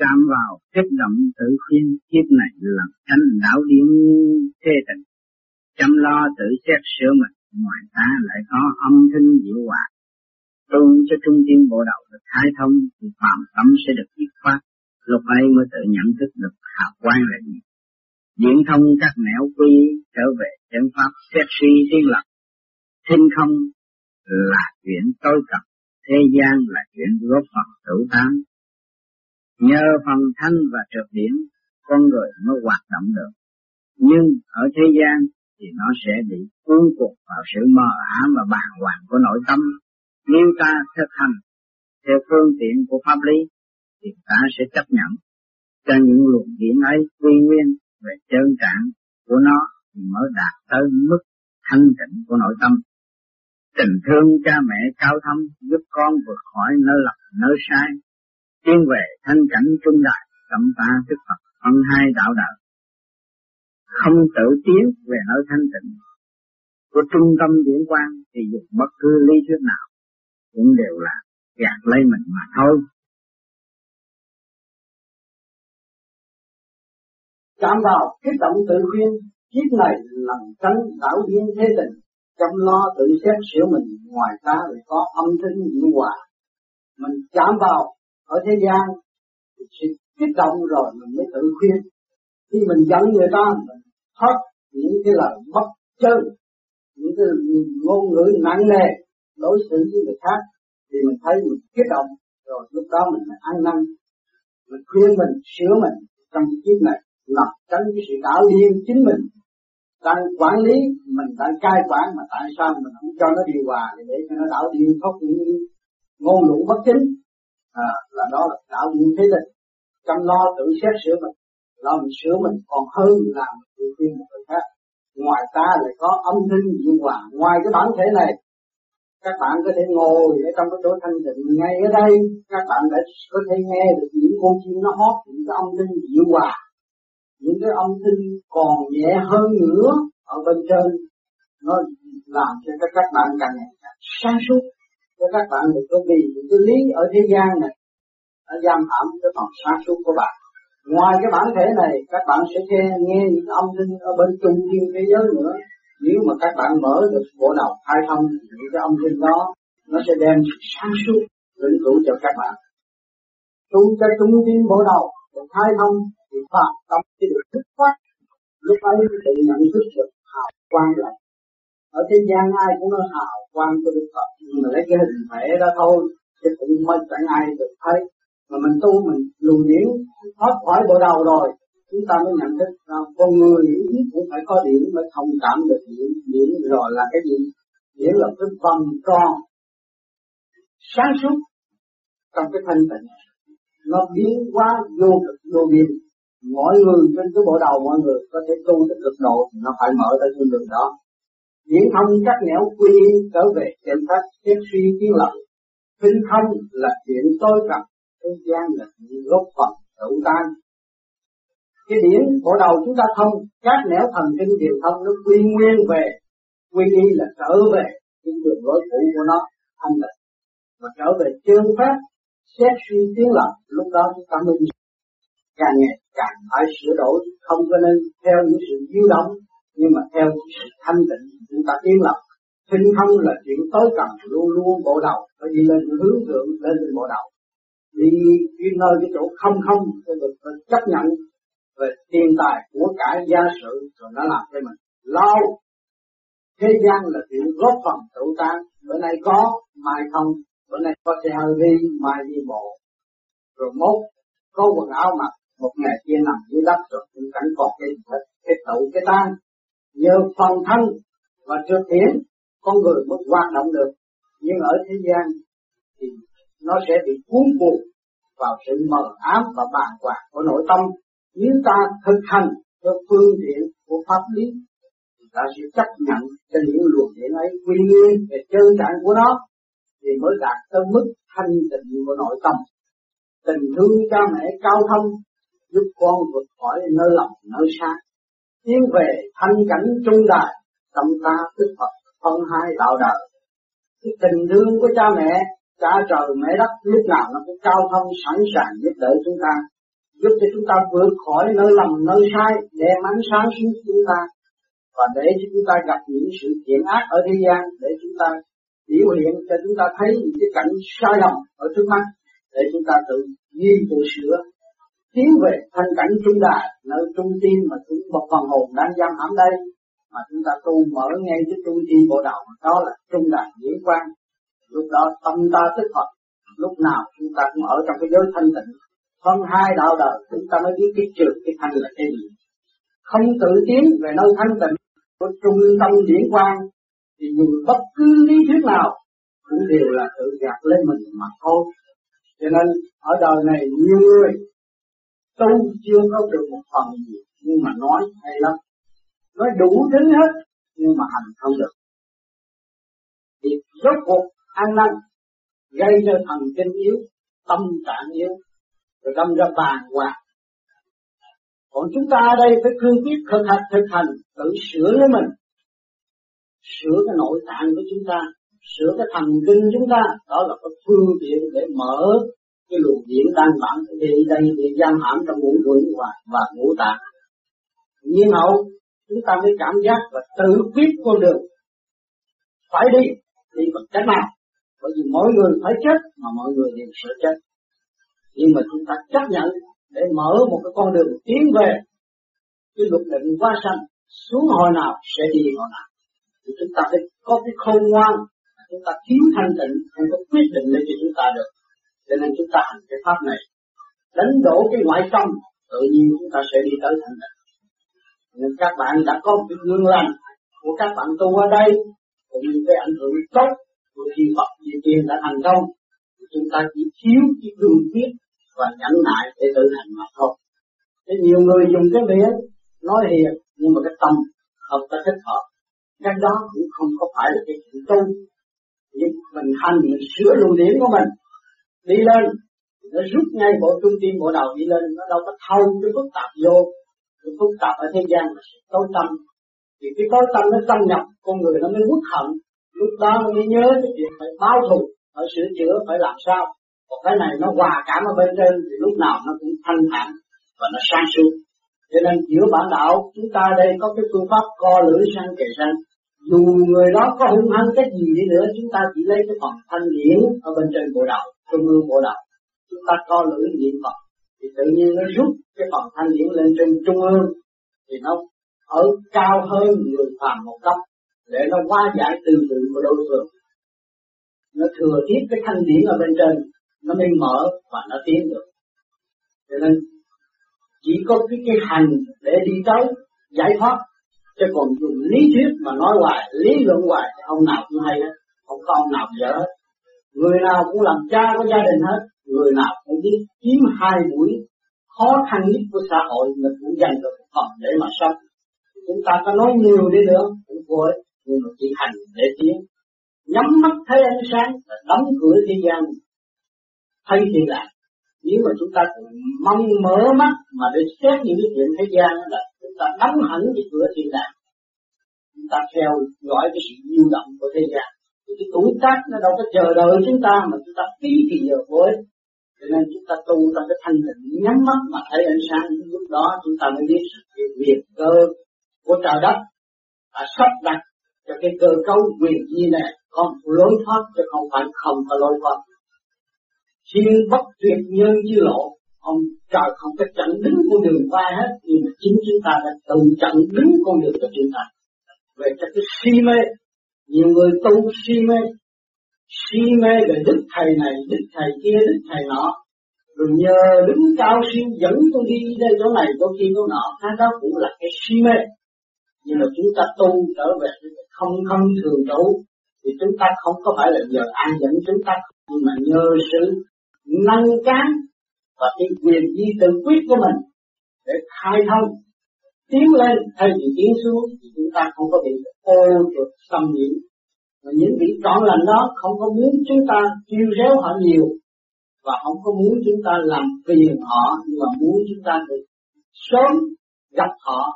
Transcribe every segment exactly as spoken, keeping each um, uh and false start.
chạm vào kích động tự khuyên kiếp này là cánh đảo điển thế tình, chăm lo tự xét sửa mình, ngoài ta lại có âm thanh diệu hòa. Tu cho trung tâm bộ đầu được khai thông thì phạm tâm sẽ được diệt thoát, lúc ấy mới tự nhận thức được hào quang là gì. Diễn thông các nẻo quy trở về chân pháp xét suy tiến lập, thinh không là chuyện tối cập, thế gian là chuyện góp phần tửu tán. Nhờ phần thanh và trượt điển, con người mới hoạt động được. Nhưng ở thế gian thì nó sẽ bị cuốn cuộc vào sự mơ ảo và bàng hoàng của nội tâm. Nếu ta thực hành theo phương tiện của pháp lý, thì ta sẽ chấp nhận cho những luồng điển ấy quy nguyên về chân trạng của nó thì mới đạt tới mức thanh tịnh của nội tâm. Tình thương cha mẹ cao thâm giúp con vượt khỏi nơi lầm nơi sai, tiến về thanh cảnh trung đại, tâm ta thức Phật phân hai đạo đạo, không tự tiến về nơi thanh tịnh của trung tâm điển quang thì dùng bất cứ lý thuyết nào cũng đều là gạt lấy mình mà thôi. Chạm vào kích động tự khuyên, kiếp này làm tránh đảo điên thế tình, chăm lo tự xét sửa mình, ngoài ta lại có âm thanh diệu hòa. Mình chạm vào ở thế gian thì sự kích động rồi mình mới tự khuyên. Khi mình giận người ta, mình thoát những cái lời bất chân, những cái ngôn ngữ nặng nề đối xử với người khác, thì mình thấy mình kích động, rồi lúc đó mình lại ăn năn, mình khuyên mình sửa mình. Trong kiếp này lập tránh cái sự đảo điên chính mình, đang quản lý mình, đang cai quản, mà tại sao mình không cho nó điều hòa để cho nó đảo điên thoát những ngôn ngữ bất chính, à, là đó là đảo điên thế tình. Chăm lo tự xét sửa mình, lo mình sửa mình còn hơn làm tự khuyên một người khác. Ngoài ta lại có âm thanh diệu hòa. Ngoài cái bản thể này, các bạn có thể ngồi ở trong cái chỗ thanh tịnh ngay ở đây, các bạn đã có thể nghe được những con chim nó hót, những cái âm thanh diệu hòa, những cái âm thanh còn nhẹ hơn nữa ở bên trên, nó làm cho các bạn càng ngày càng sáng suốt, cho các bạn được có vì những cái lý ở thế gian này nó giam hãm cái phần sáng suốt của bạn. Ngoài cái bản thể này, các bạn sẽ nghe, nghe những âm thanh ở bên trung thiên thế giới nữa. Nếu mà các bạn mở được bộ đầu khai thông những cái âm thanh đó, nó sẽ đem sáng suốt vĩnh cửu cho các bạn. Tu cho trung thiên bộ đầu được khai thông thì phạm tâm sẽ được thức phát, lúc ấy tự nhận thức được hào quang lại. Ở thế gian ai cũng nói hào quang của Đức Phật, nhưng mà lấy cái hình thể đó thôi, chứ cũng mới chẳng ai được thấy. Mà mình tu mình lùi điển thoát khỏi bộ đầu rồi, chúng ta mới nhận thức là con người cũng phải có điển mới thông cảm được điển. Điển rồi là cái gì? Điển là cái vòng tròn sáng suốt trong cái thanh tịnh, nó biến quá vô cực vô biên. Mỗi người trên cái bộ đầu, mọi người có thể tu được cực độ thì nó phải mở ra con đường đó. Điển thông các nẻo quy trở về chân pháp xét suy tiến lập, tinh không là chuyện tối cập, thế gian là những gốc phần tự tan. Cái điển bộ đầu chúng ta thông, các nẻo thần kinh đều thông, nó quy nguyên về, quy y là trở về những đường lối cũ của nó, thanh tịnh, và trở về chân pháp xét suy tiến lập. Lúc đó chúng ta mới càng ngày càng phải sửa đổi, không có nên theo những sự diêu động, nhưng mà theo sự thanh tịnh chúng ta tiến lập. Thinh không là chuyện tối cận, luôn luôn bộ đầu phải đi lên hướng thượng, lên từ bộ đầu đi đi nơi cái chỗ không không để được chấp nhận về tiền tài của cả gia sự, rồi nó làm cho mình lâu. Thế gian là chuyện góp phần tự tan, bữa nay có mai không, bữa nay có xe hơi đi, mai đi bộ, rồi mốt có quần áo mặc, một ngày kia nằm dưới đất rồi cũng chẳng còn cái cái, cái tụ cái tan. Nhờ phần thân và trượt tiến, con người mới hoạt động được. Nhưng ở thế gian thì nó sẽ bị cuốn buộc vào sự mờ ám và bàng hoàng của nội tâm. Nếu ta thực hành theo phương tiện của pháp lý, ta sẽ chấp nhận cho những luồng điển ấy quy nguyên về chân trạng của nó, thì mới đạt tới mức thanh tịnh của nội tâm. Tình thương cha mẹ cao thâm giúp con vượt khỏi nơi lầm nơi sai, tiến về thanh cảnh trung đại, tâm ta thức Phật phân hai đạo đời. Cái tình thương của cha mẹ, cha trời mẹ đất lúc nào nó cũng cao thâm, sẵn sàng giúp đỡ chúng ta. giúp cho chúng ta vượt khỏi nơi lầm nơi sai, đem ánh sáng xuống chúng ta và để cho chúng ta gặp những sự kiện ác ở thế gian, để chúng ta biểu hiện cho chúng ta thấy những cái cảnh sai lầm ở trước mắt, để chúng ta tự nhiên tự sửa tiến về thanh cảnh trung đại, nơi trung tim mà chúng một phần hồn đang giam hãm đây, mà chúng ta tu mở ngay cái trung tim bộ đạo, đó là trung đại nghĩa quan. Lúc đó tâm ta thức Phật, lúc nào chúng ta cũng ở trong cái giới thanh tịnh. Phân hai đạo đời chúng ta mới biết cái trượt cái thanh là cái gì. Không tự tiến về nơi thanh tịnh của trung tâm điển quang thì nhìn bất cứ lý thuyết nào cũng đều là tự gạt lấy mình mà thôi. Cho nên ở đời này nhiều người tu chưa có được một phần gì, nhưng mà nói hay lắm, nói đủ thứ hết nhưng mà hành không được. Thì rốt cuộc ăn năn gây cho thần kinh yếu, tâm trạng yếu, rồi đâm ra bàn hoàng. Còn chúng ta ở đây phải cương quyết thực hành, thực hành, tự sửa lấy mình, sửa cái nội tạng của chúng ta, sửa cái thần kinh chúng ta, đó là cái phương tiện để mở cái luồng điện đang bản thì đây bị giam hãm trong ngũ quẩn và ngũ tạng. Nhưng hậu chúng ta mới cảm giác và tự quyết con đường phải đi, đi bằng cách nào? Bởi vì mỗi người phải chết mà mọi người đều sợ chết. Nhưng mà chúng ta chấp nhận để mở một cái con đường tiến về cái luật định quá sanh, xuống hồi nào sẽ đi hồi nào. Thì chúng ta phải có cái khôn ngoan, chúng ta thiếu thanh tịnh, không có quyết định để cho chúng ta được. Cho nên chúng ta hành cái pháp này, đánh đổ cái ngoại tâm, tự nhiên chúng ta sẽ đi tới thanh tịnh. Nên các bạn đã có một cái gương lành của các bạn tu ở đây, cũng như cái ảnh hưởng tốt của khi Phật Di Tiên đã thành công. Chúng ta chỉ thiếu cái cương quyết và nhẫn nại để tự hành mà thôi. Thế nhiều người dùng cái miệng nói hiền nhưng mà cái tâm không có thích hợp, cái đó cũng không có phải là cái chuyện tu. Nhưng mình hành, mình sửa luồng điển của mình đi lên, nó rút ngay bộ trung tim bộ đầu đi lên, nó đâu có thâu cái phức tạp vô. Cái phức tạp ở thế gian là sự tối tâm, vì cái tối tâm nó xâm nhập con người, nó mới uất hận, lúc đó nó mới nhớ cái chuyện phải báo thù, phải sửa chữa, phải làm sao. Còn cái này nó hòa cảm ở bên trên thì lúc nào nó cũng thanh thản và nó sáng suốt. Cho nên giữa bản đạo chúng ta đây có cái phương pháp co lưỡi sang kề sang. Dù người đó có hung hăng cái gì đi nữa, chúng ta chỉ lấy cái phần thanh điển ở bên trên bộ đạo, trung ương bộ đạo, chúng ta co lưỡi niệm Phật thì tự nhiên nó rút cái phần thanh điển lên trên trung ương, thì nó ở cao hơn người phàm một cấp để nó hóa giải từ từ của đối phương. Nó thừa tiếp cái thanh điển ở bên trên, nó mới mở và nó tiến được. Cho nên chỉ có cái, cái hành để đi tới giải thoát, chứ còn dùng lý thuyết mà nói hoài, lý luận hoài thì ông nào cũng hay hết, không có ông nào dở hết. Người nào cũng làm cha của gia đình hết, người nào cũng biết kiếm hai buổi khó khăn nhất của xã hội mình cũng dành được một phần để mà sống. Chúng ta có nói nhiều đi nữa cũng vô ích, nhưng mà chỉ hành để tiến. Nhắm mắt thấy ánh sáng là đóng cửa thế gian, thấy thì là. Nếu mà chúng ta mong mở mắt mà để xét những cái chuyện thế gian là chúng ta đóng hẳn cái cửa thiên đàng. Chúng ta theo dõi cái sự di động của thế gian. Thì cái tuổi tác nó đâu có chờ đợi chúng ta mà chúng ta phí thì giờ với. Cho nên chúng ta tu trong cái thanh tịnh, nhắm mắt mà thấy ánh sáng, lúc đó chúng ta mới biết sự việc cơ của trời đất và sắp đặt cho cái cơ cấu quyền như này có một lối thoát, chứ không phải không có lối thoát. Thiên bất tuyệt nhân chi lộ, ông trời không có chặn đứng con đường vai hết, nhưng mà chính chúng ta đã tự chặn đứng con đường của chúng ta. Về cho cái si mê, nhiều người tu si mê, si mê về đức thầy này, đức thầy kia, đức thầy nọ, rồi nhờ đứng cao siêu dẫn tôi đi đây chỗ này, chỗ kia, chỗ nọ, cái đó cũng là cái si mê. Nhưng mà chúng ta tu trở về không không thường trụ, thì chúng ta không có phải là nhờ an dẫn chúng ta, nhưng mà nhờ sự năng cán và cái quyền di tự quyết của mình để khai thông tiến lên thay vì tiến xuống, thì chúng ta không có bị ô trượt tâm nhiễm. Và những vị trọn lành đó không có muốn chúng ta chiêu réo họ nhiều và không có muốn chúng ta làm phiền họ, nhưng mà muốn chúng ta được sớm gặp họ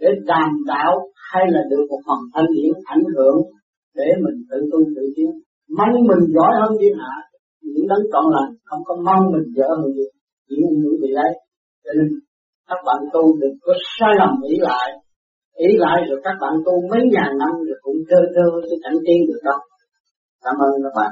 để đàm đạo hay là được một phần thanh điển ảnh hưởng để mình tự tu tự tiến. Mong mình giỏi hơn thiên hạ, những đấng trọn lành không có mong mình giỏi hơn thiên hạ, những người bị đấy Cho nên các bạn tu đừng có sai lầm nghĩ lại, nghĩ lại rồi các bạn tu mấy ngàn năm rồi cũng thơ thơ chứ chẳng tiến được đâu. Cảm ơn các bạn.